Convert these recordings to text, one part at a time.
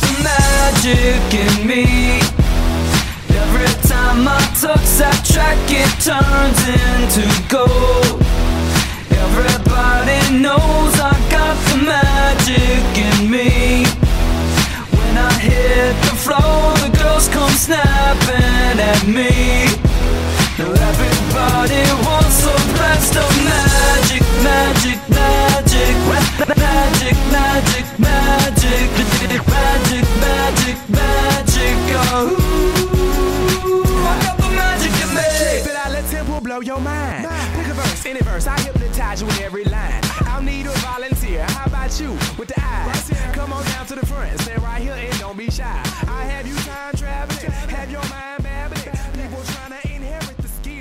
the magic in me. Every time I touch that track, it turns into gold. Everybody knows I got the magic in me. When I hit the floor, the girls come snapping at me. Now everybody wants a blast of magic, magic, magic, magic, magic, magic, magic, magic, magic, magic. Oh, I got the magic in me. Spit out, let Temple blow your mind. Pick a verse, any verse, I hypnotize you with every line. I'll need a volunteer. How about you with the eyes? Come on down to the front, stay right here and don't be shy. I have you time traveling, have your mind babbling. People trying to.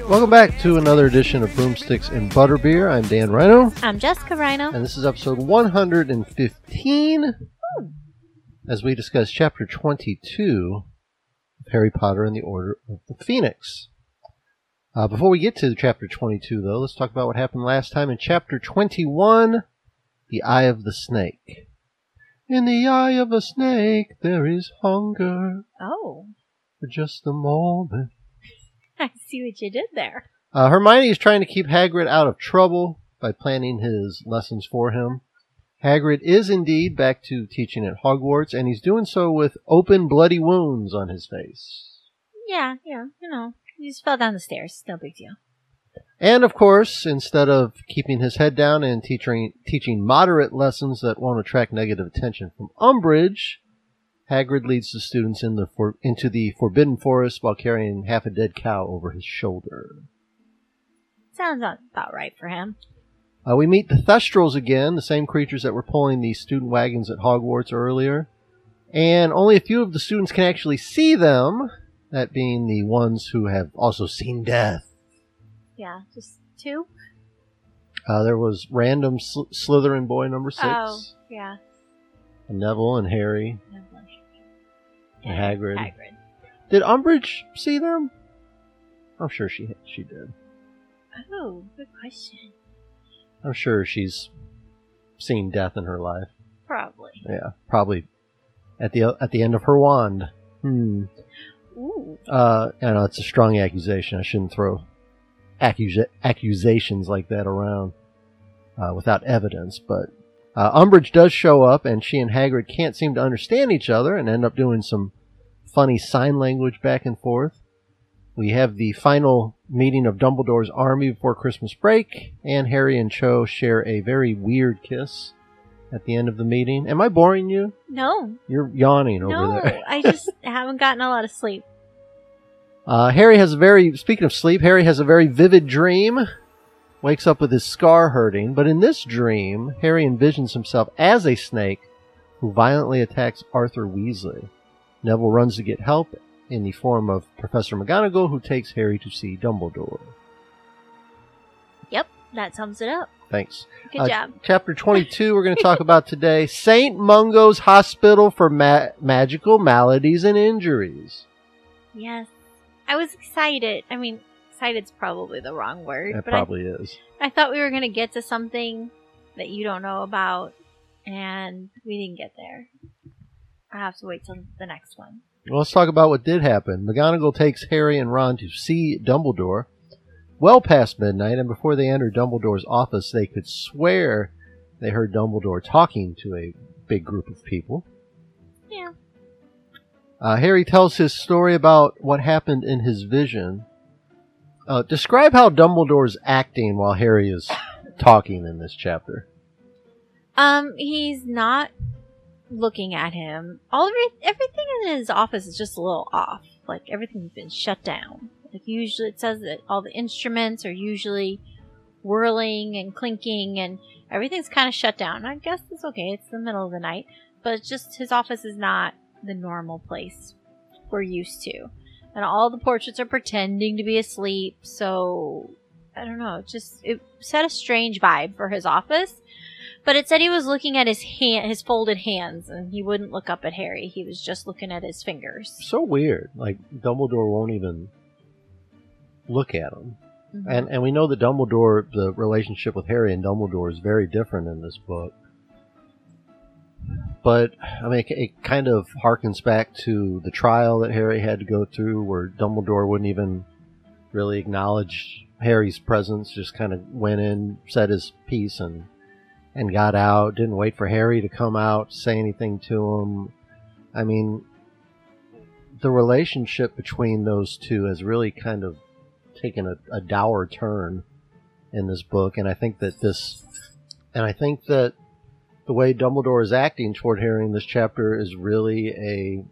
Welcome back to another edition of Broomsticks and Butterbeer. I'm Dan Rhino. I'm Jessica Rhino. And this is episode 115. As we discuss chapter 22 of Harry Potter and the Order of the Phoenix. Before we get to chapter 22, though, let's talk about what happened last time in chapter 21, The Eye of the Snake. In the eye of a snake, there is hunger. Oh. For just a moment. I see what you did there. Hermione is trying to keep Hagrid out of trouble by planning his lessons for him. Hagrid is indeed back to teaching at Hogwarts, and he's doing so with open, bloody wounds on his face. Yeah, you know, he just fell down the stairs. No big deal. And, of course, instead of keeping his head down and teaching moderate lessons that won't attract negative attention from Umbridge, Hagrid leads the students into the Forbidden Forest while carrying half a dead cow over his shoulder. Sounds about right for him. We meet the Thestrals again, the same creatures that were pulling the student wagons at Hogwarts earlier. And only a few of the students can actually see them, that being the ones who have also seen death. Yeah, just two? There was random Slytherin boy number 6. Oh, yeah. And Neville and Harry. And Hagrid. Did Umbridge see them? I'm sure she did. Oh, good question. I'm sure she's seen death in her life. Probably. Yeah, probably at the end of her wand. Ooh. I know it's a strong accusation. I shouldn't throw accusations like that around without evidence, but. Umbridge does show up, and she and Hagrid can't seem to understand each other and end up doing some funny sign language back and forth. We have the final meeting of Dumbledore's Army before Christmas break, and Harry and Cho share a very weird kiss at the end of the meeting. Am I boring you? No. You're yawning over there. No, I just haven't gotten a lot of sleep. Speaking of sleep, Harry has a very vivid dream. Wakes up with his scar hurting, but in this dream, Harry envisions himself as a snake who violently attacks Arthur Weasley. Neville runs to get help in the form of Professor McGonagall, who takes Harry to see Dumbledore. Yep, that sums it up. Thanks. Good job. Chapter 22 we're going to talk about today, St. Mungo's Hospital for Magical Maladies and Injuries. Yes. I was excited. I mean... Excited's probably the wrong word. It probably is. I thought we were going to get to something that you don't know about, and we didn't get there. I have to wait till the next one. Well, let's talk about what did happen. McGonagall takes Harry and Ron to see Dumbledore well past midnight, and before they entered Dumbledore's office, they could swear they heard Dumbledore talking to a big group of people. Yeah. Harry tells his story about what happened in his vision. Describe how Dumbledore's acting while Harry is talking in this chapter. He's not looking at him. Everything in his office is just a little off. Like, everything's been shut down. Like, usually it says that all the instruments are usually whirling and clinking, and everything's kind of shut down. I guess it's okay. It's the middle of the night. But it's just his office is not the normal place we're used to. And all the portraits are pretending to be asleep, so I don't know. It set a strange vibe for his office. But it said he was looking at his folded hands, and he wouldn't look up at Harry. He was just looking at his fingers. So weird. Like, Dumbledore won't even look at him. Mm-hmm. And we know that the relationship with Harry and Dumbledore is very different in this book. But, I mean, it kind of harkens back to the trial that Harry had to go through, where Dumbledore wouldn't even really acknowledge Harry's presence, just kind of went in, said his piece, and got out, didn't wait for Harry to come out, say anything to him. I mean, the relationship between those two has really kind of taken a dour turn in this book, and I think that the way Dumbledore is acting toward Harry in this chapter is really a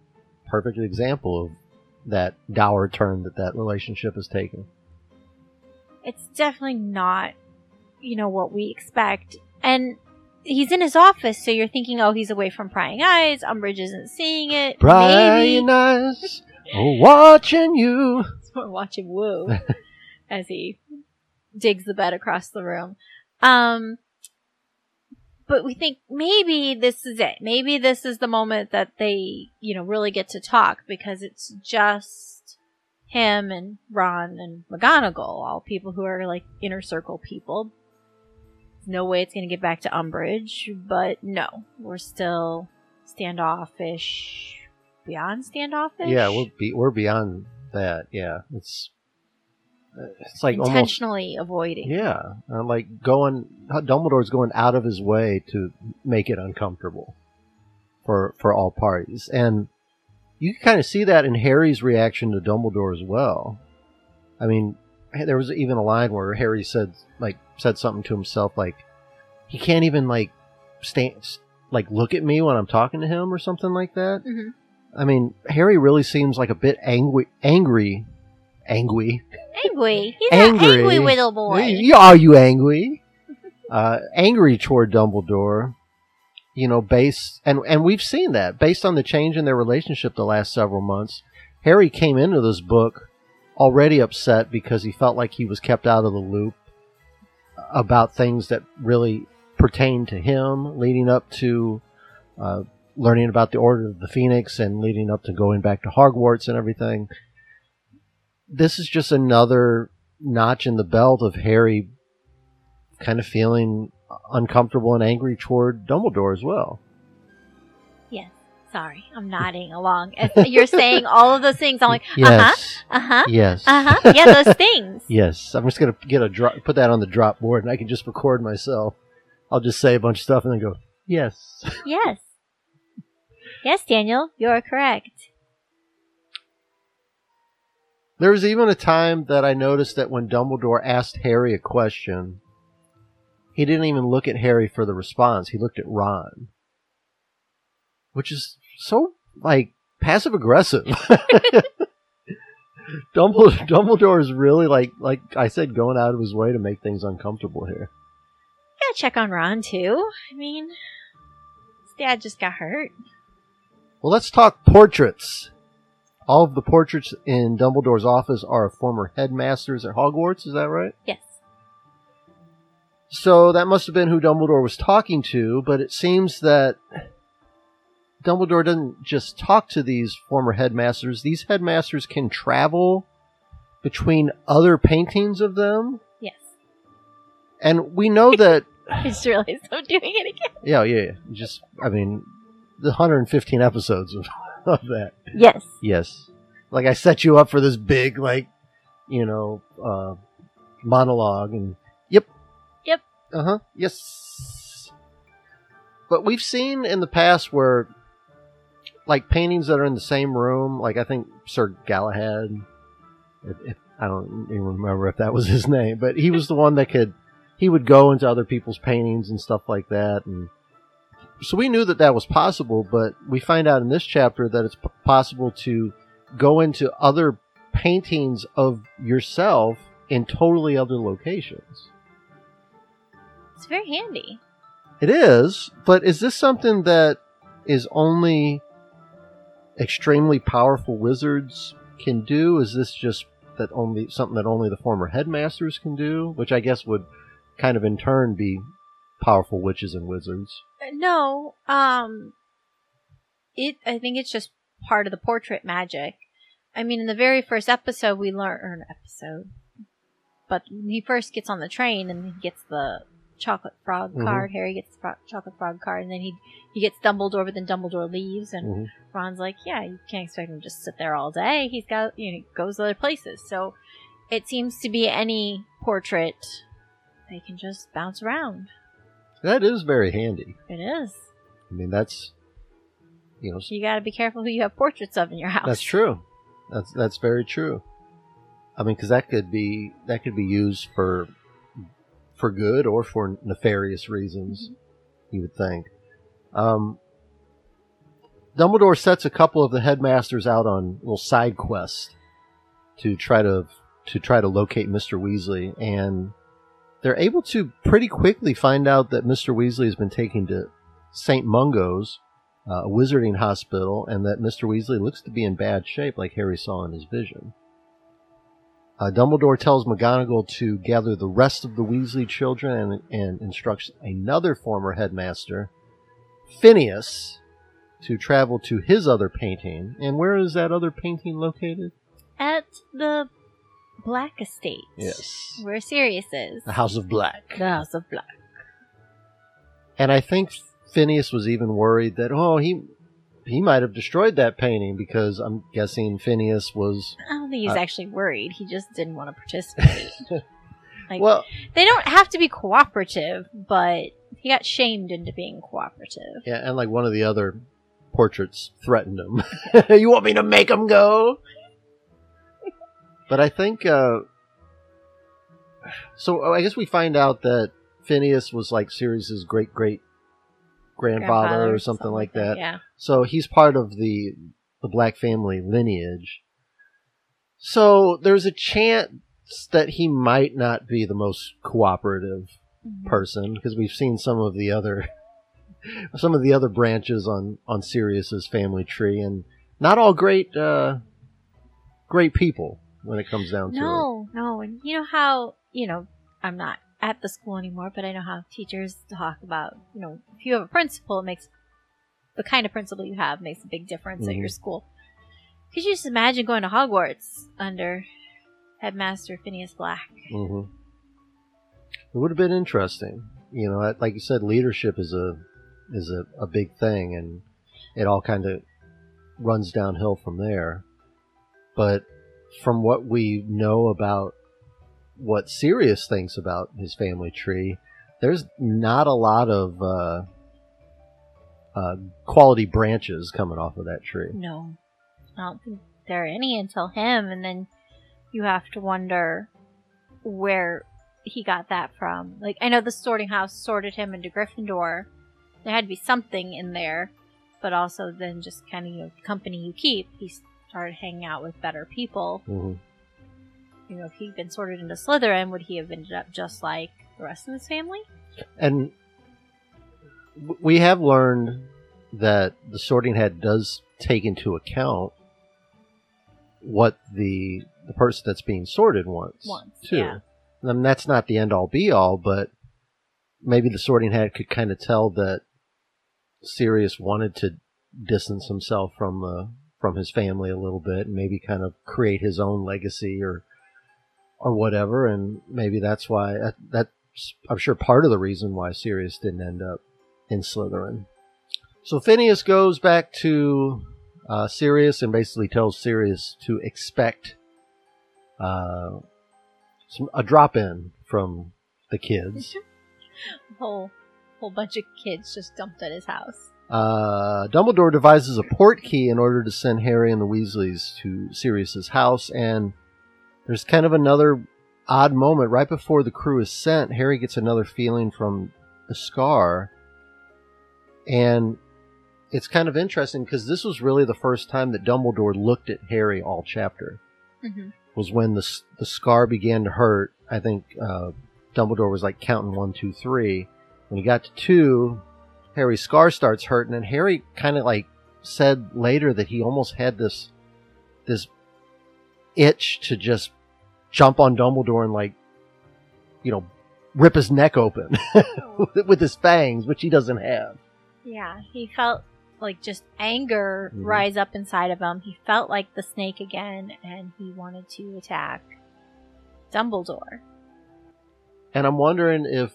perfect example of that dour turn that relationship has taken. It's definitely not, what we expect. And he's in his office, so you're thinking, oh, he's away from prying eyes. Umbridge isn't seeing it. Prying eyes, watching you. Or watching woo, as he digs the bed across the room. But we think maybe this is it. Maybe this is the moment that they, really get to talk, because it's just him and Ron and McGonagall, all people who are like inner circle people. There's no way it's going to get back to Umbridge, but no, we're still standoffish, beyond standoffish. Yeah, we're beyond that. Yeah, it's like intentionally almost, avoiding. Yeah, Dumbledore's going out of his way to make it uncomfortable for all parties, and you can kind of see that in Harry's reaction to Dumbledore as well. I mean, there was even a line where Harry said something to himself, like he can't even look at me when I'm talking to him or something like that. Mm-hmm. I mean, Harry really seems like a bit angry. He's angry. An angry little boy. Are you angry? Angry toward Dumbledore, based, and we've seen that, based on the change in their relationship the last several months. Harry came into this book already upset because he felt like he was kept out of the loop about things that really pertained to him, leading up to learning about the Order of the Phoenix and leading up to going back to Hogwarts and everything. This is just another notch in the belt of Harry kind of feeling uncomfortable and angry toward Dumbledore as well. Yes. Sorry. I'm nodding along. As you're saying all of those things. I'm like, yes, yes. Yeah, those things. Yes. I'm just going to put that on the drop board, and I can just record myself. I'll just say a bunch of stuff and then go, yes. Yes. Yes, Daniel, you're correct. There was even a time that I noticed that when Dumbledore asked Harry a question, he didn't even look at Harry for the response. He looked at Ron, which is so, passive-aggressive. Dumbledore is really, like I said, going out of his way to make things uncomfortable here. You gotta check on Ron, too. I mean, his dad just got hurt. Well, let's talk portraits. All of the portraits in Dumbledore's office are of former headmasters at Hogwarts, is that right? Yes. So that must have been who Dumbledore was talking to, but it seems that Dumbledore doesn't just talk to these former headmasters. These headmasters can travel between other paintings of them. Yes. And we know that... I just realized I'm doing it again. Yeah. Just, the 115 episodes of that. Yes. Yes. I set you up for this big, monologue. And Yep. Uh-huh. Yes. But we've seen in the past where, paintings that are in the same room, I think Sir Galahad, I don't even remember if that was his name, but he was the one that he would go into other people's paintings and stuff like that, and... So we knew that was possible, but we find out in this chapter that it's possible to go into other paintings of yourself in totally other locations. It's very handy. It is, but is this something that is only extremely powerful wizards can do? Is this just something that only the former headmasters can do? Which I guess would kind of in turn be powerful witches and wizards. No, I think it's just part of the portrait magic. I mean, in the very first episode, he first gets on the train and he gets the Chocolate Frog card. Harry gets the Chocolate Frog card, and then he gets Dumbledore, but then Dumbledore leaves, and Ron's like, yeah, you can't expect him to just sit there all day. He's got, you know, goes other places. So it seems to be any portrait, they can just bounce around. That is very handy. It is. I mean, that's, you know, you got to be careful who you have portraits of in your house. That's true. That's very true. I mean, because that could be used for good or for nefarious reasons, you would think. Dumbledore sets a couple of the headmasters out on little side quests to try to locate Mr. Weasley, and they're able to pretty quickly find out that Mr. Weasley has been taken to St. Mungo's, a wizarding hospital, and that Mr. Weasley looks to be in bad shape, like Harry saw in his vision. Dumbledore tells McGonagall to gather the rest of the Weasley children and instructs another former headmaster, Phineas, to travel to his other painting. And where is that other painting located? At the Black Estate. Yes. Where Sirius is. The House of Black. And I think Phineas was even worried that, he might have destroyed that painting, because I'm guessing Phineas was... I don't think he was actually worried. He just didn't want to participate. They don't have to be cooperative, but he got shamed into being cooperative. Yeah, and one of the other portraits threatened him. You want me to make him go? But I think... So I guess we find out that Phineas was Sirius's great-great... grandfather or something like that. Yeah. So he's part of the Black family lineage. So there's a chance that he might not be the most cooperative person, because we've seen some of the other branches on Sirius's family tree, and not all great people when it comes down to it. No, and you know how, I'm not at the school anymore, but I know how teachers talk about, if you have a principal, the kind of principal you have makes a big difference at your school. Could you just imagine going to Hogwarts under Headmaster Phineas Black? It would have been interesting. Like you said, leadership is a big thing, and it all kind of runs downhill from there. But from what we know about what Sirius thinks about his family tree, there's not a lot of quality branches coming off of that tree. No, I don't think there are any until him, and then you have to wonder where he got that from. I know the sorting house sorted him into Gryffindor. There had to be something in there, but also then just kind of the company you keep. He started hanging out with better people. If he'd been sorted into Slytherin, would he have ended up just like the rest of his family? And we have learned that the Sorting Hat does take into account what the person that's being sorted wants too. Yeah. I mean, that's not the end-all be-all, but maybe the Sorting Hat could kind of tell that Sirius wanted to distance himself from his family a little bit, and maybe kind of create his own legacy or whatever, and maybe that's why, that's I'm sure part of the reason why Sirius didn't end up in Slytherin. So Phineas goes back to Sirius and basically tells Sirius to expect a drop-in from the kids. A whole bunch of kids just dumped at his house. Dumbledore devises a port key in order to send Harry and the Weasleys to Sirius's house, and there's kind of another odd moment. Right before the crew is sent, Harry gets another feeling from the scar. And it's kind of interesting, because this was really the first time that Dumbledore looked at Harry all chapter. Was when the scar began to hurt. I think Dumbledore was counting 1, 2, 3. When he got to 2, Harry's scar starts hurting. And Harry kind of said later that he almost had this itch to just jump on Dumbledore and rip his neck open with his fangs, which he doesn't have. Yeah, he felt just anger rise up inside of him. He felt like the snake again, and he wanted to attack Dumbledore. And I'm wondering if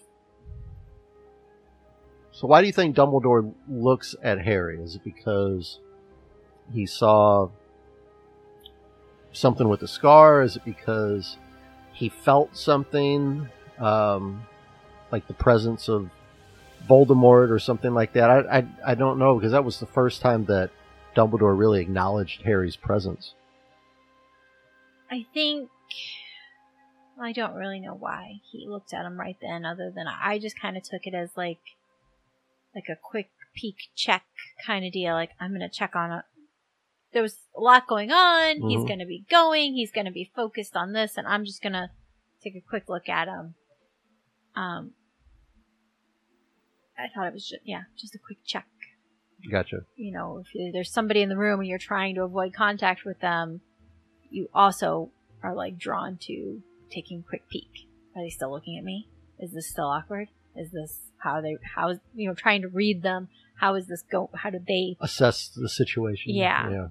So why do you think Dumbledore looks at Harry? Is it because he saw something with a scar? Is it because he felt something, like the presence of Voldemort or something like that? I don't know, because that was the first time that Dumbledore really acknowledged Harry's presence. I think I don't really know why he looked at him right then, other than I just kind of took it as like a quick peek check kind of deal. Like, I'm going to check on it. There was a lot going on. Mm-hmm. He's going to be going. He's going to be focused on this, and I'm just going to take a quick look at him. I thought it was just a quick check. Gotcha. You know, if there's somebody in the room and you're trying to avoid contact with them, you also are like drawn to taking a quick peek. Are they still looking at me? Is this still awkward? Is this how trying to read them? How is this go? How do they assess the situation? Yeah.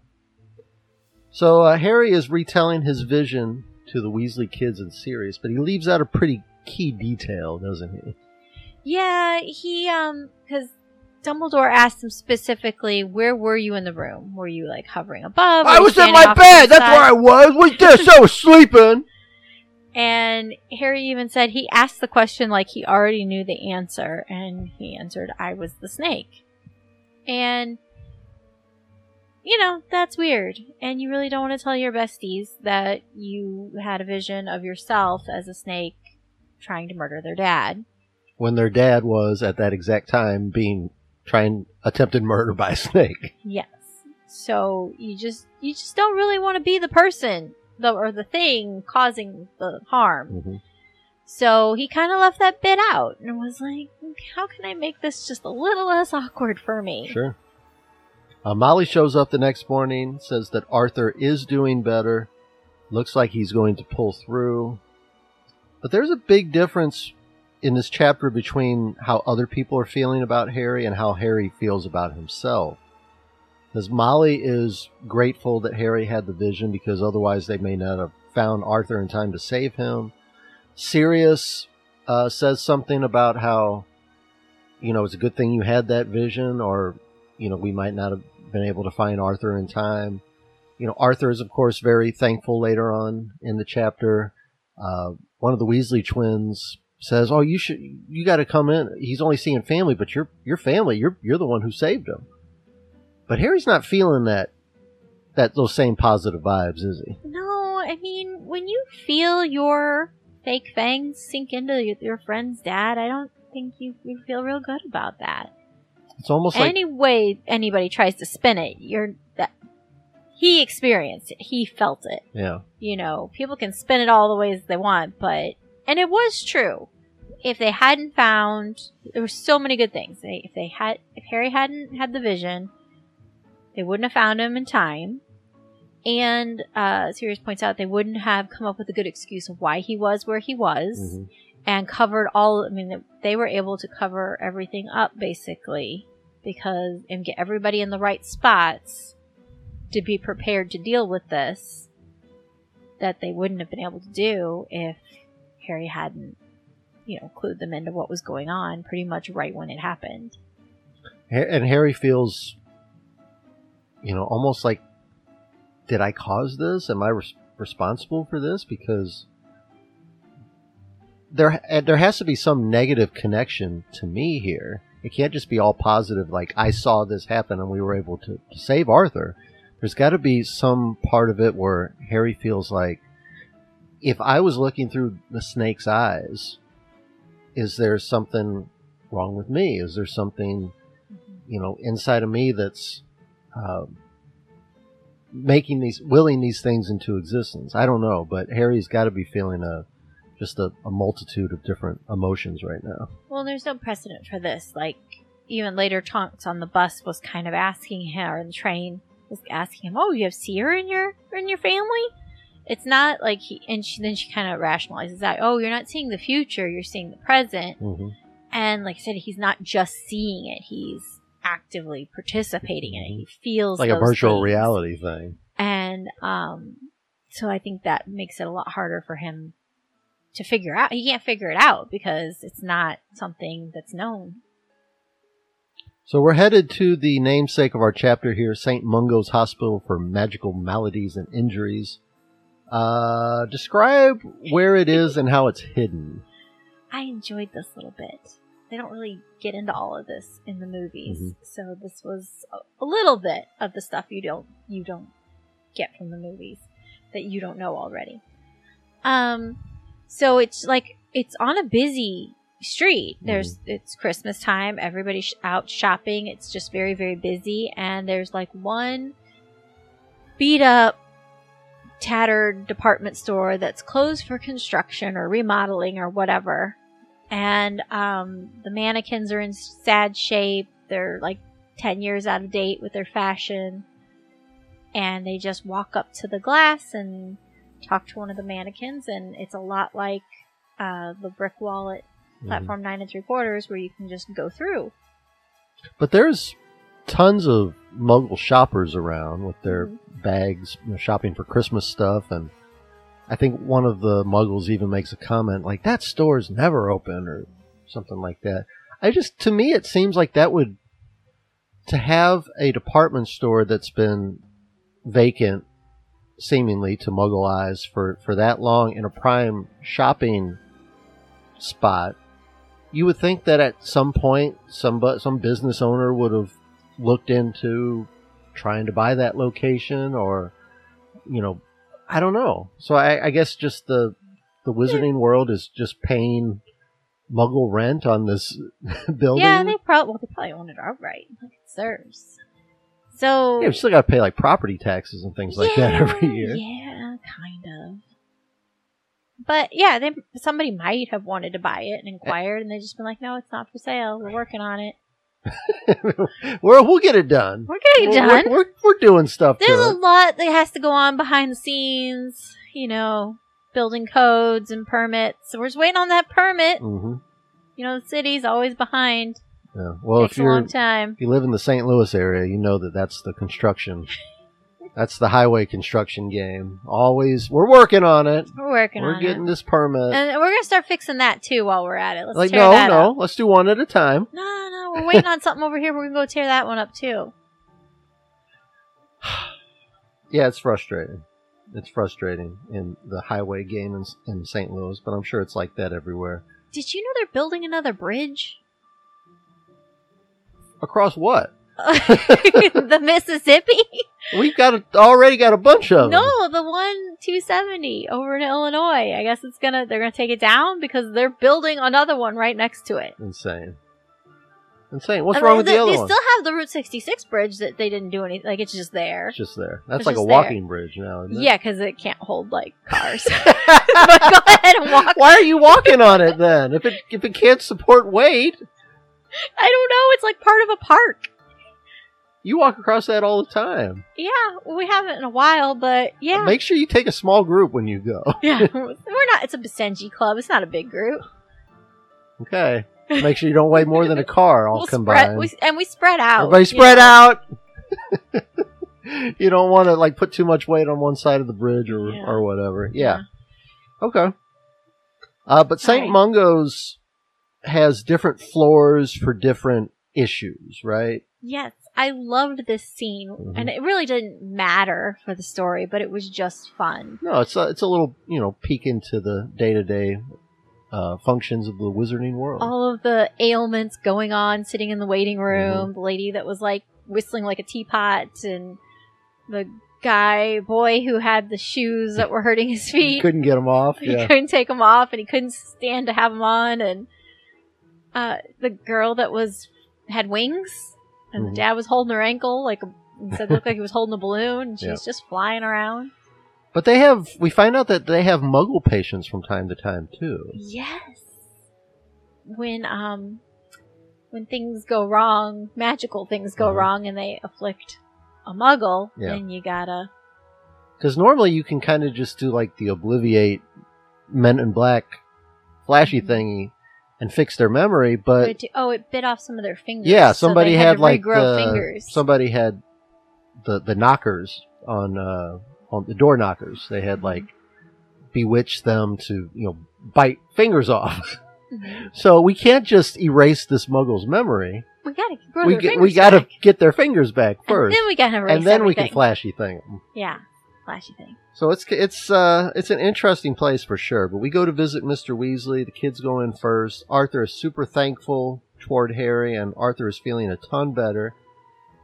So Harry is retelling his vision to the Weasley kids and Sirius, but he leaves out a pretty key detail, doesn't he? Yeah, he, because Dumbledore asked him specifically, where were you in the room? Were you, like, hovering above? I was in my bed! That's where I was! Was this? I was sleeping! And Harry even said he asked the question like he already knew the answer, and he answered, I was the snake. And, you know, that's weird. And you really don't want to tell your besties that you had a vision of yourself as a snake trying to murder their dad. When their dad was, at that exact time, attempted murder by a snake. Yes. So you just don't really want to be the person, or the thing causing the harm. Mm-hmm. So he kind of left that bit out and was like, how can I make this just a little less awkward for me? Sure. Molly shows up the next morning, says that Arthur is doing better. Looks like he's going to pull through. But there's a big difference in this chapter between how other people are feeling about Harry and how Harry feels about himself. Because Molly is grateful that Harry had the vision, because otherwise they may not have found Arthur in time to save him. Sirius says something about how, you know, it's a good thing you had that vision, or, you know, we might not have been able to find Arthur in time. You know, Arthur is, of course, very thankful later on in the chapter. One of the Weasley twins says, "Oh, you got to come in. He's only seeing family, but your family, you're the one who saved him." But Harry's not feeling those same positive vibes, is he? No, I mean, when you feel your fake fangs sink into your friend's dad, I don't think you feel real good about that. It's almost like any way anybody tries to spin it, he experienced it, he felt it. Yeah, you know, people can spin it all the ways they want, but. And it was true. If they hadn't found, there were so many good things. If Harry hadn't had the vision, they wouldn't have found him in time. And Sirius points out they wouldn't have come up with a good excuse of why he was where he was, mm-hmm. and covered all. I mean, they were able to cover everything up basically, because and get everybody in the right spots to be prepared to deal with this. That they wouldn't have been able to do if Harry hadn't, you know, clued them into what was going on pretty much right when it happened. And Harry feels, you know, almost like, did I cause this? Am I responsible for this? Because there has to be some negative connection to me here. It can't just be all positive, like, I saw this happen and we were able to save Arthur. There's got to be some part of it where Harry feels like, if I was looking through the snake's eyes, is there something wrong with me? Is there something, you know, inside of me that's willing these things into existence? I don't know, but Harry's got to be feeling a multitude of different emotions right now. Well, there's no precedent for this. Like, even later, Tonks on the bus was kind of asking him, or in the train, was asking him, "Oh, you have Seer in your family?" It's not like she kind of rationalizes that, oh, you're not seeing the future, you're seeing the present. Mm-hmm. And like I said, he's not just seeing it, he's actively participating in it. He feels like a virtual reality thing. And so I think that makes it a lot harder for him to figure out. He can't figure it out because it's not something that's known. So we're headed to the namesake of our chapter here, St. Mungo's Hospital for Magical Maladies and Injuries. Describe where it is and how it's hidden. I enjoyed this little bit. They don't really get into all of this in the movies, so this was a little bit of the stuff you don't get from the movies that you don't know already. So it's like it's on a busy street. It's Christmas time. Everybody's out shopping. It's just very, very busy, and there's like one beat up, tattered department store that's closed for construction or remodeling or whatever. And the mannequins are in sad shape. They're like 10 years out of date with their fashion. And they just walk up to the glass and talk to one of the mannequins. And it's a lot like the brick wall at Platform 9 3/4 where you can just go through. But there's tons of Muggle shoppers around with their bags, shopping for Christmas stuff, and I think one of the Muggles even makes a comment like, that store's never open or something like that. To me, it seems like that would, to have a department store that's been vacant, seemingly to Muggle eyes, for that long in a prime shopping spot, you would think that at some point, some business owner would have looked into trying to buy that location or, I don't know. So I guess just the Wizarding World is just paying Muggle rent on this building. Yeah, they probably own it outright. Like it's theirs. So yeah, we still got to pay like property taxes and things like that every year. Yeah, kind of. But yeah, somebody might have wanted to buy it and inquired, and they just been like, "No, it's not for sale. We're working on it." We'll get it done. We're getting it done. We're doing stuff. There's a lot that has to go on behind the scenes, building codes and permits. So we're just waiting on that permit. Mm-hmm. The city's always behind. Yeah. Well, takes a long time. If you live in the St. Louis area, you know that's the construction. That's the highway construction game. Always, we're working on it. We're getting this permit, and we're gonna start fixing that too while we're at it. Let's like, tear no, that no, up. Let's do one at a time. No, we're waiting on something over here. We're gonna go tear that one up too. Yeah, it's frustrating. It's frustrating in the highway game in St. Louis, but I'm sure it's like that everywhere. Did you know they're building another bridge? Across what? The Mississippi? We've already got a bunch of them. No, the 270 over in Illinois. I guess they're gonna take it down because they're building another one right next to it. Insane. What's wrong with the other one? They still have the Route 66 bridge that they didn't do anything. Like it's just there. That's like a walking bridge now, isn't it? Yeah, because it can't hold like cars. But go ahead and walk. Why are you walking on it then? If it can't support weight. I don't know. It's like part of a park. You walk across that all the time. Yeah, we haven't in a while, but yeah. Make sure you take a small group when you go. Yeah, it's a Basenji club. It's not a big group. Okay. Make sure you don't weigh more than a car all combined. We spread out. Everybody spread out. You don't want to like put too much weight on one side of the bridge or whatever. Yeah. Okay. But St. Mungo's has different floors for different issues, right? Yes. I loved this scene, and it really didn't matter for the story, but it was just fun. No, it's a little, peek into the day-to-day functions of the Wizarding World. All of the ailments going on, sitting in the waiting room, the lady that was, like, whistling like a teapot, and the boy who had the shoes that were hurting his feet. He couldn't get them off. He couldn't take them off, and he couldn't stand to have them on, and the girl that had wings. And the dad was holding her ankle, it looked like he was holding a balloon, and she was just flying around. But we find out that they have Muggle patients from time to time, too. Yes. When things go wrong, magical things go wrong, and they afflict a Muggle, then you gotta... Because normally you can kind of just do, like, the Obliviate Men in Black flashy thingy, and fix their memory, but... Oh, it bit off some of their fingers. Yeah, somebody had like... somebody had the knockers on the door knockers. They had like bewitched them to, bite fingers off. So we can't just erase this Muggle's memory. We gotta grow their fingers. We gotta get their fingers back first. And then we gotta erase everything. And then we can flashy thing them. Yeah, flashy thing. So it's an interesting place for sure. But we go to visit Mr. Weasley. The kids go in first. Arthur is super thankful toward Harry, and Arthur is feeling a ton better.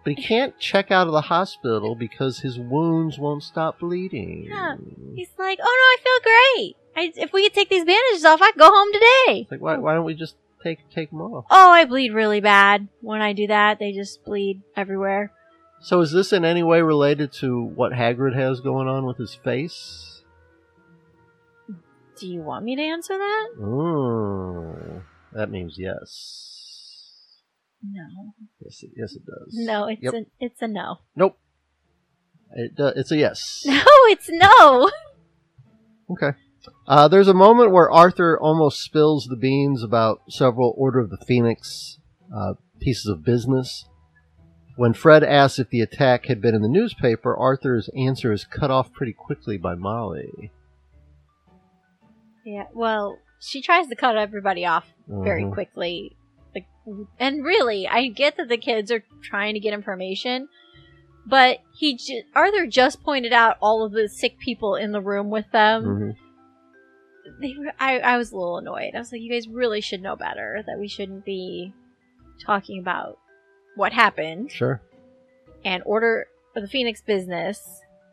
But he can't check out of the hospital because his wounds won't stop bleeding. Yeah. He's like, oh no, I feel great. If we could take these bandages off, I could go home today. It's like, why don't we just take them off? Oh, I bleed really bad. When I do that, they just bleed everywhere. So is this in any way related to what Hagrid has going on with his face? Do you want me to answer that? Ooh, that means yes. No. Yes, it does. No, it's a no. Nope. It's a yes. No, it's no. Okay. There's a moment where Arthur almost spills the beans about several Order of the Phoenix pieces of business. When Fred asks if the attack had been in the newspaper, Arthur's answer is cut off pretty quickly by Molly. Yeah, well, she tries to cut everybody off very quickly. Like, and really, I get that the kids are trying to get information, but Arthur just pointed out all of the sick people in the room with them. Mm-hmm. I was a little annoyed. I was like, you guys really should know better, that we shouldn't be talking about what happened. Sure. And Order of the Phoenix business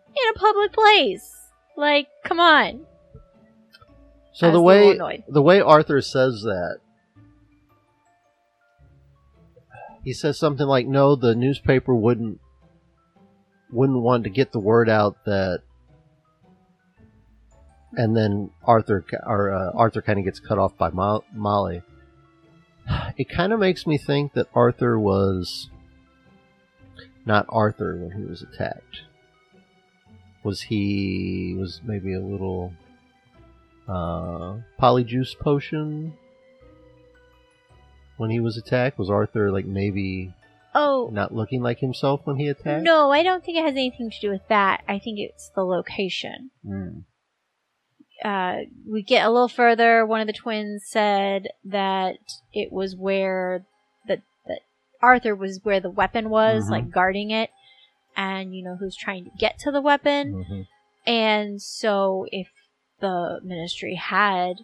in a public place. Like, come on. So the way Arthur says that, he says something like, no, the newspaper wouldn't want to get the word out that. And then Arthur kind of gets cut off by Molly. It kind of makes me think that Arthur was not Arthur when he was attacked. Was maybe a little polyjuice potion when he was attacked? Was Arthur like maybe not looking like himself when he attacked? No, I don't think it has anything to do with that. I think it's the location. Mm. We get a little further. One of the twins said that it was where that Arthur was where the weapon was, mm-hmm. like guarding it, and you know who's trying to get to the weapon. Mm-hmm. And so, if the Ministry had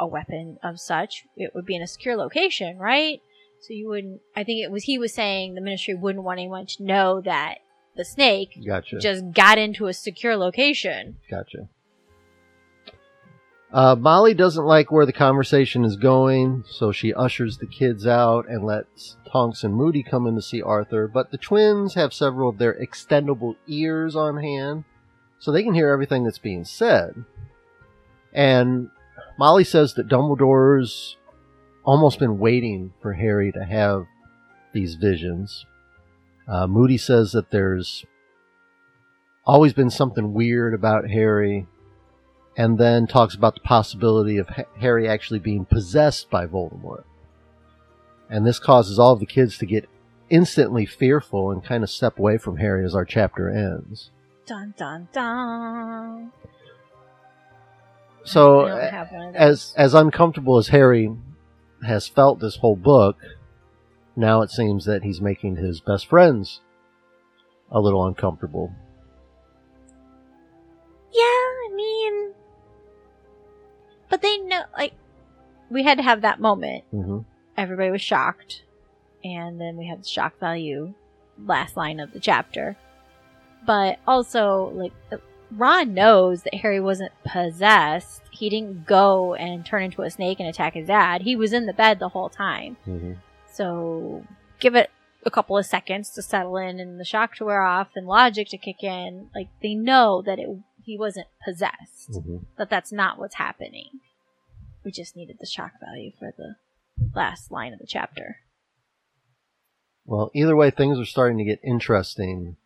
a weapon of such, it would be in a secure location, right? So you wouldn't. I think it was he was saying the Ministry wouldn't want anyone to know that the snake just got into a secure location. Gotcha. Molly doesn't like where the conversation is going, so she ushers the kids out and lets Tonks and Moody come in to see Arthur, but the twins have several of their extendable ears on hand, so they can hear everything that's being said. And Molly says that Dumbledore's almost been waiting for Harry to have these visions. Moody says that there's always been something weird about Harry, and then talks about the possibility of Harry actually being possessed by Voldemort. And this causes all of the kids to get instantly fearful and kind of step away from Harry as our chapter ends. Dun, dun, dun. So, as uncomfortable as Harry has felt this whole book, now it seems that he's making his best friends a little uncomfortable. Yeah, I mean... But they know, like, we had to have that moment. Mm-hmm. Everybody was shocked. And then we had the shock value, last line of the chapter. But also, like, Ron knows that Harry wasn't possessed. He didn't go and turn into a snake and attack his dad. He was in the bed the whole time. Mm-hmm. So give it a couple of seconds to settle in and the shock to wear off and logic to kick in. Like, they know that he wasn't possessed, mm-hmm. but that's not what's happening. We just needed the shock value for the last line of the chapter. Well, either way, things are starting to get interesting,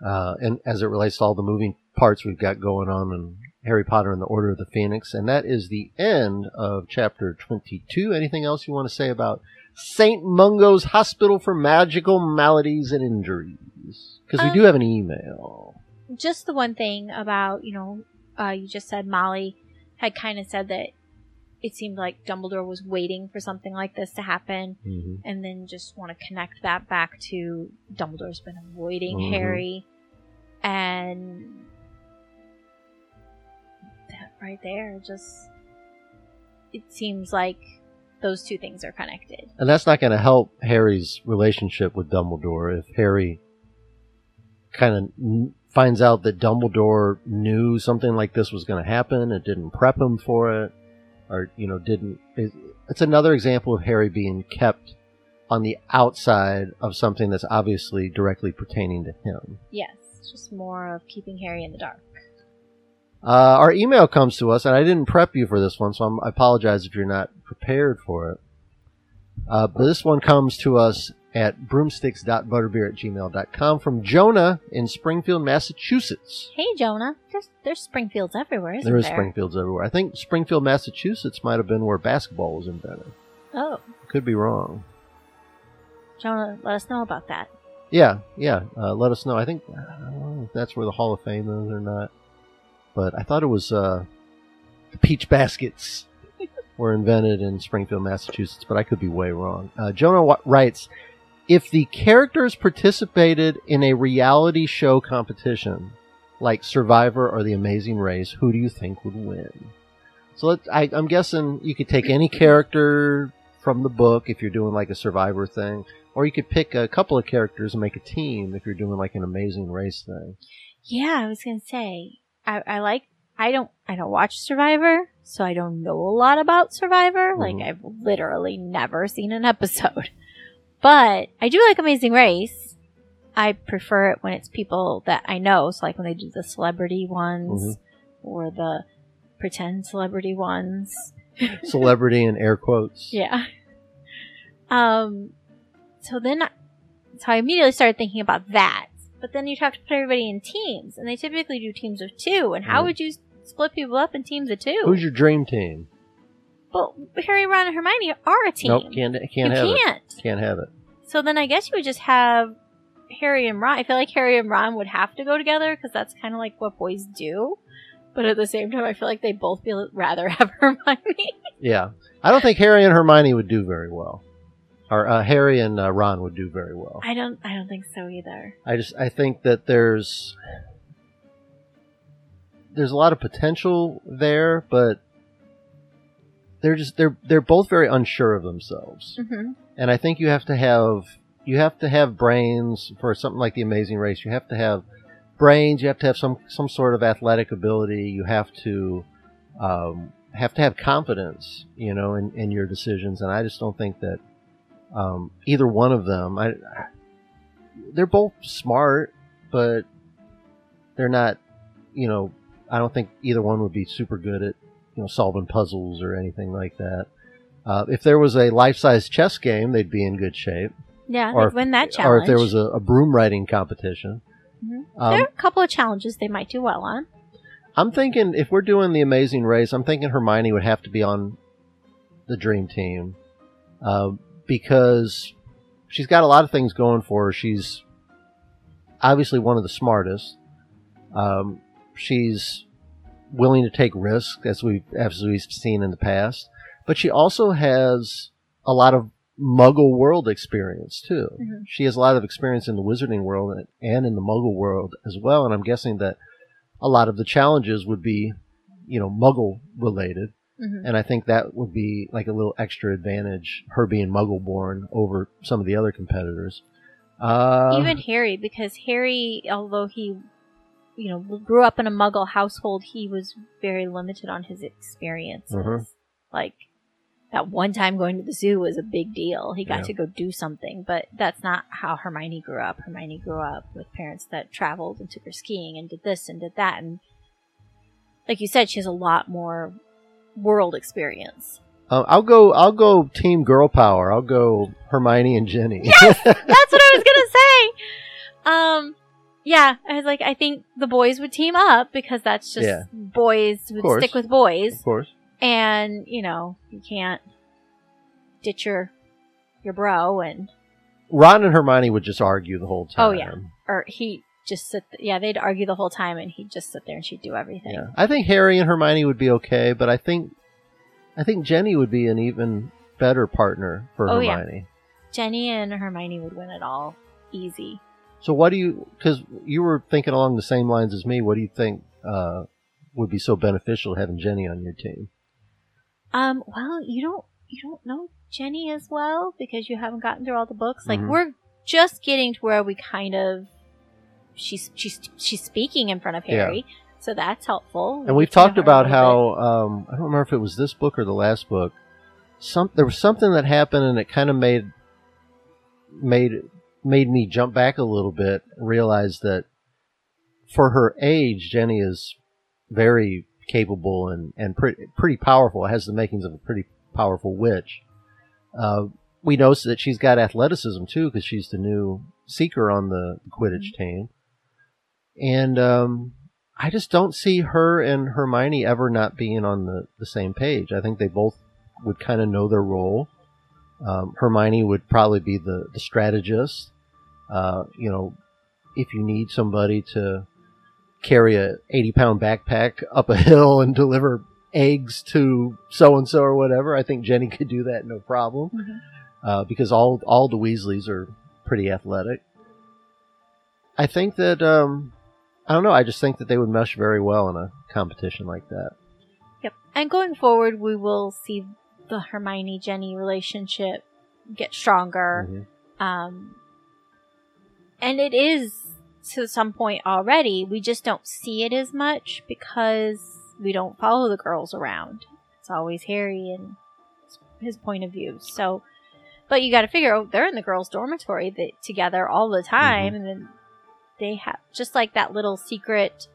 and as it relates to all the moving parts we've got going on in Harry Potter and the Order of the Phoenix, and that is the end of chapter 22. Anything else you want to say about St. Mungo's Hospital for Magical Maladies and Injuries? Because we do have an email. Just the one thing about, you just said Molly had kind of said that it seemed like Dumbledore was waiting for something like this to happen, mm-hmm. and then just want to connect that back to Dumbledore's been avoiding mm-hmm. Harry, and that right there just, it seems like those two things are connected. And that's not going to help Harry's relationship with Dumbledore if Harry kind of finds out that Dumbledore knew something like this was going to happen, it didn't prep him for it, or, you know, didn't... It's another example of Harry being kept on the outside of something that's obviously directly pertaining to him. Yes, just more of keeping Harry in the dark. Our email comes to us, and I didn't prep you for this one, so I apologize if you're not prepared for it. But this one comes to us at broomsticks.butterbeer@gmail.com from Jonah in Springfield, Massachusetts. Hey, Jonah. There's Springfields everywhere, isn't there? There is Springfields everywhere. I think Springfield, Massachusetts might have been where basketball was invented. Oh. Could be wrong. Jonah, let us know about that. Yeah. Let us know. I think, I don't know if that's where the Hall of Fame is or not, but I thought it was the peach baskets were invented in Springfield, Massachusetts, but I could be way wrong. Jonah writes, if the characters participated in a reality show competition, like Survivor or The Amazing Race, who do you think would win? So I'm guessing you could take any character from the book if you're doing like a Survivor thing, or you could pick a couple of characters and make a team if you're doing like an Amazing Race thing. Yeah, I was going to say, I don't watch Survivor, so I don't know a lot about Survivor. Mm-hmm. Like, I've literally never seen an episode. But I do like Amazing Race. I prefer it when it's people that I know. So, like, when they do the celebrity ones mm-hmm. or the pretend celebrity ones. Celebrity in air quotes. Yeah. So I immediately started thinking about that. But then you'd have to put everybody in teams, and they typically do teams of two. And how would you split people up in teams of two? Who's your dream team? Well, Harry, Ron, and Hermione are a team. Nope, can't have it. So then I guess you would just have Harry and Ron. I feel like Harry and Ron would have to go together because that's kind of like what boys do. But at the same time, I feel like they both rather have Hermione. Yeah, I don't think Harry and Hermione would do very well. Or Harry and Ron would do very well. I don't think so either. I think that there's a lot of potential there, but they're both very unsure of themselves. Mm-hmm. And I think you have to have brains for something like The Amazing Race. You have to have brains. You have to have some sort of athletic ability. You have to have confidence, you know, in your decisions. And I just don't think that. Either one of them, they're both smart, but they're not, you know, I don't think either one would be super good at, you know, solving puzzles or anything like that. If there was a life-size chess game, they'd be in good shape. Yeah, they'd win that challenge. Or if there was a broom writing competition. Mm-hmm. There are a couple of challenges they might do well on. I'm thinking, if we're doing The Amazing Race, I'm thinking Hermione would have to be on the dream team. Because she's got a lot of things going for her. She's obviously one of the smartest. She's willing to take risks, as we've seen in the past. But she also has a lot of Muggle world experience, too. Mm-hmm. She has a lot of experience in the wizarding world and in the Muggle world as well. And I'm guessing that a lot of the challenges would be, you know, Muggle-related. Mm-hmm. And I think that would be like a little extra advantage, her being Muggle-born over some of the other competitors. Even Harry, because Harry, although he, you know, grew up in a Muggle household, he was very limited on his experiences. Mm-hmm. Like, that one time going to the zoo was a big deal. He got to go do something, but that's not how Hermione grew up. Hermione grew up with parents that traveled and took her skiing and did this and did that. And like you said, she has a lot more world experience. I'll go team girl power. I'll go Hermione and Ginny. Yes! That's what I was going to say! Yeah, I was like, I think the boys would team up because that's just boys would stick with boys. Of course. And, you know, you can't ditch your bro and... Ron and Hermione would just argue the whole time. Oh, yeah. Or he... they'd argue the whole time, and he'd just sit there and she'd do everything. Yeah. I think Harry and Hermione would be okay, but I think I think Jenny would be an even better partner for Hermione. Yeah. Jenny and Hermione would win it all easy. So what do you, because you were thinking along the same lines as me, what do you think would be so beneficial having Jenny on your team? Well, you don't know Jenny as well because you haven't gotten through all the books. Like, we're just getting to where we kind of, she's speaking in front of Harry. Yeah. So that's helpful. And we've talked about how, I don't remember if it was this book or the last book, there was something that happened and it kind of made me jump back a little bit and realize that for her age, Jenny is very capable and pretty powerful. It has the makings of a pretty powerful witch. We notice that she's got athleticism too because she's the new seeker on the Quidditch team. And I just don't see her and Hermione ever not being on the same page. I think they both would kind of know their role. Hermione would probably be the strategist. If you need somebody to carry a 80-pound backpack up a hill and deliver eggs to so-and-so or whatever, I think Jenny could do that no problem. Because all the Weasleys are pretty athletic. I think that, I don't know, I just think that they would mesh very well in a competition like that. Yep. And going forward, we will see the Hermione-Jenny relationship get stronger. And it is to some point already. We just don't see it as much because we don't follow the girls around. It's always Harry and his point of view. So, but you got to figure, they're in the girls' dormitory together all the time. And then they have just like that little secret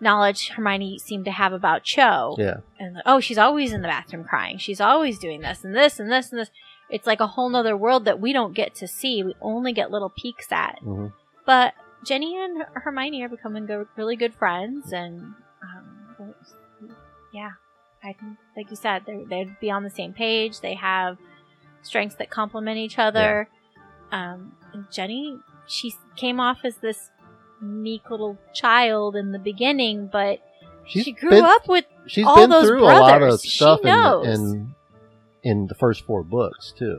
knowledge Hermione seemed to have about Cho. Yeah. And she's always in the bathroom crying. She's always doing this and this and this and this. It's like a whole nother world that we don't get to see. We only get little peeks at. But Jenny and Hermione are becoming really good friends. And I think, like you said, they'd be on the same page. They have strengths that complement each other. Yeah. And Jenny, she came off as this meek little child in the beginning, but she grew up with all those brothers. She's been through a lot of stuff in the first four books too.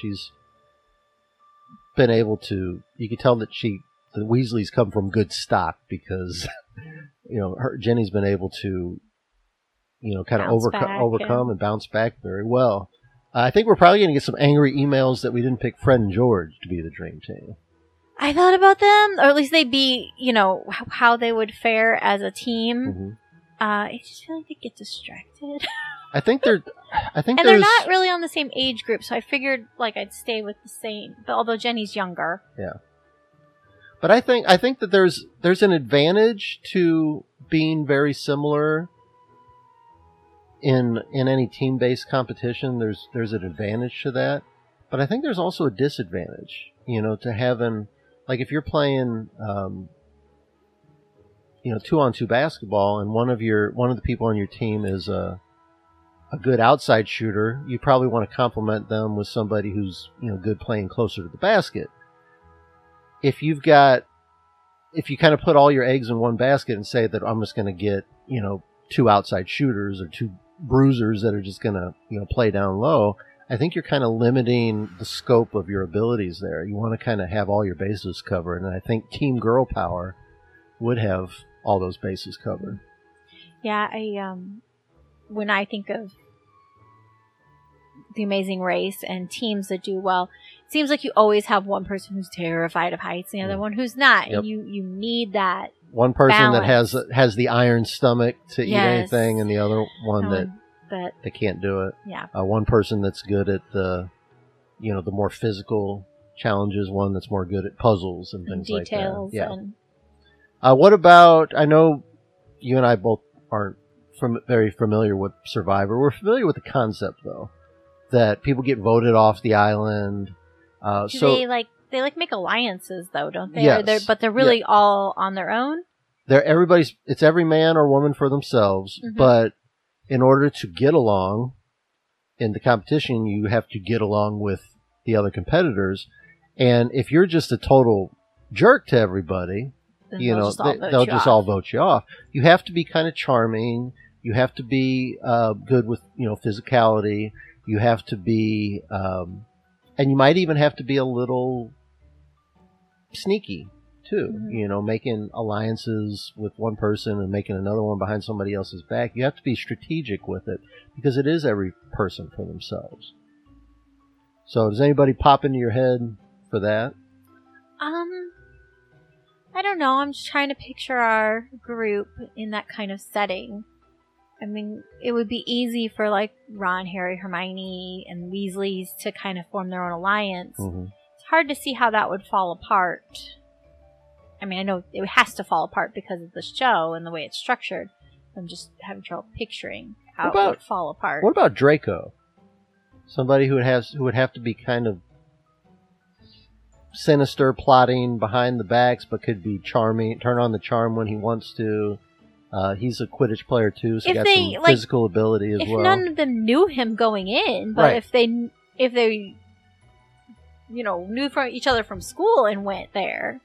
She's been able to. You can tell that the Weasleys come from good stock because Jenny's been able to kind of overcome and bounce back very well. I think we're probably going to get some angry emails that we didn't pick Fred and George to be the dream team. I thought about them, or at least they'd be, how they would fare as a team. I just feel like they get distracted. I think they're not really on the same age group, so I figured I'd stay with the same. But although Jenny's younger, yeah. But I think that there's an advantage to being very similar in any team-based competition. There's an advantage to that, but I think there's also a disadvantage. To having. Like if you're playing, 2-on-2 basketball, and one of the people on your team is a good outside shooter, you probably want to complement them with somebody who's good playing closer to the basket. If you kind of put all your eggs in one basket and say that I'm just going to get 2 outside shooters or 2 bruisers that are just going to play down low. I think you're kind of limiting the scope of your abilities there. You want to kind of have all your bases covered, and I think Team Girl Power would have all those bases covered. Yeah, I when I think of The Amazing Race and teams that do well, it seems like you always have one person who's terrified of heights and the other one who's not, and you need that one person balance. That has the iron stomach to eat anything, and the other one that they can't do it. Yeah. One person that's good at the, the more physical challenges. One that's more good at puzzles and things like that. Details. Yeah. What about? I know you and I both aren't very familiar with Survivor. We're familiar with the concept though, that people get voted off the island. They make alliances though, don't they? Yes. But they're really all on their own. It's every man or woman for themselves, but. In order to get along in the competition, you have to get along with the other competitors. And if you're just a total jerk to everybody, they'll just all vote you off. You have to be kind of charming. you have to be good with, you know, physicality. You have to be, and you might even have to be a little sneaky too. Mm-hmm. You know, making alliances with one person and making another one behind somebody else's back. You have to be strategic with it because it is every person for themselves. So, does anybody pop into your head for that? I don't know. I'm just trying to picture our group in that kind of setting. I mean, it would be easy for, like, Ron, Harry, Hermione, and Weasleys to kind of form their own alliance. Mm-hmm. It's hard to see how that would fall apart. I mean, I know it has to fall apart because of the show and the way it's structured. I'm just having trouble picturing how it would fall apart. What about Draco? Somebody who would have to be kind of sinister, plotting behind the backs, but could be charming, turn on the charm when he wants to. He's a Quidditch player too, so he got some physical ability as well. If none of them knew him going in, but if they you know, knew from each other from school and went there,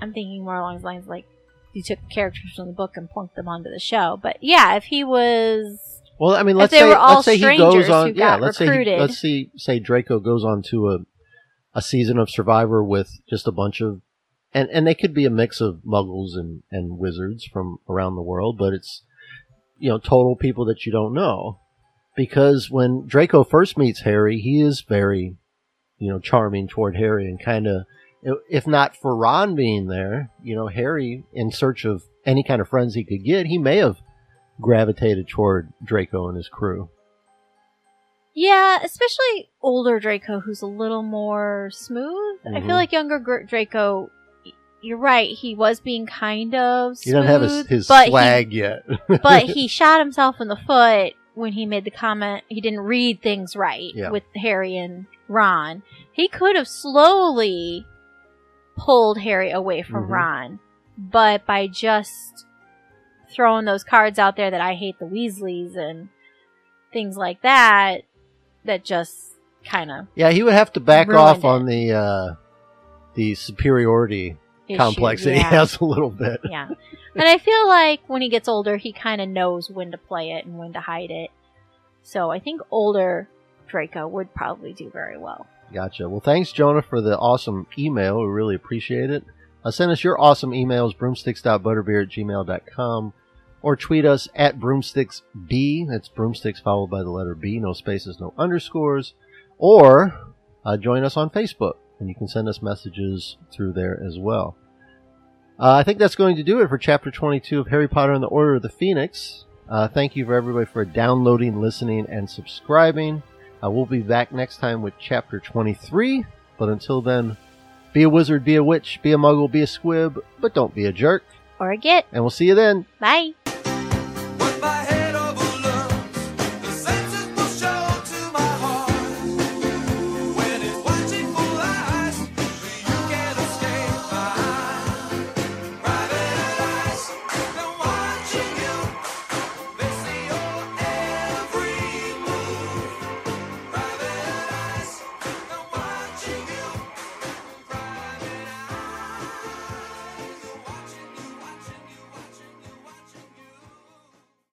I'm thinking more along the lines like you took characters from the book and plunked them onto the show. But yeah, if he was, well, I mean, let's say he goes on, yeah, let's say Draco goes on to a season of Survivor with just a bunch of. And they could be a mix of muggles and wizards from around the world, but it's, you know, total people that you don't know. Because when Draco first meets Harry, he is very, you know, charming toward Harry and kind of, if not for Ron being there, you know, Harry, in search of any kind of friends he could get, he may have gravitated toward Draco and his crew. Yeah, especially older Draco, who's a little more smooth. Mm-hmm. I feel like younger Draco... You're right. He was being kind of smooth. You don't have his swag yet. But he shot himself in the foot when he made the comment. He didn't read things right with Harry and Ron. He could have slowly pulled Harry away from mm-hmm. Ron. But by just throwing those cards out there that I hate the Weasleys and things like that, that just kind of... Yeah, he would have to back off on the superiority... complex that he has a little bit. Yeah. And I feel like when he gets older, he kind of knows when to play it and when to hide it. So I think older Draco would probably do very well. Gotcha. Well, thanks, Jonah, for the awesome email. We really appreciate it. Send us your awesome emails, broomsticks.butterbeer@gmail.com, or tweet us at broomsticksb. That's broomsticks followed by the letter B, no spaces, no underscores. Or join us on Facebook, and you can send us messages through there as well. I think that's going to do it for Chapter 22 of Harry Potter and the Order of the Phoenix. Thank you for everybody for downloading, listening, and subscribing. We'll be back next time with Chapter 23. But until then, be a wizard, be a witch, be a muggle, be a squib, but don't be a jerk. Or a git. And we'll see you then. Bye.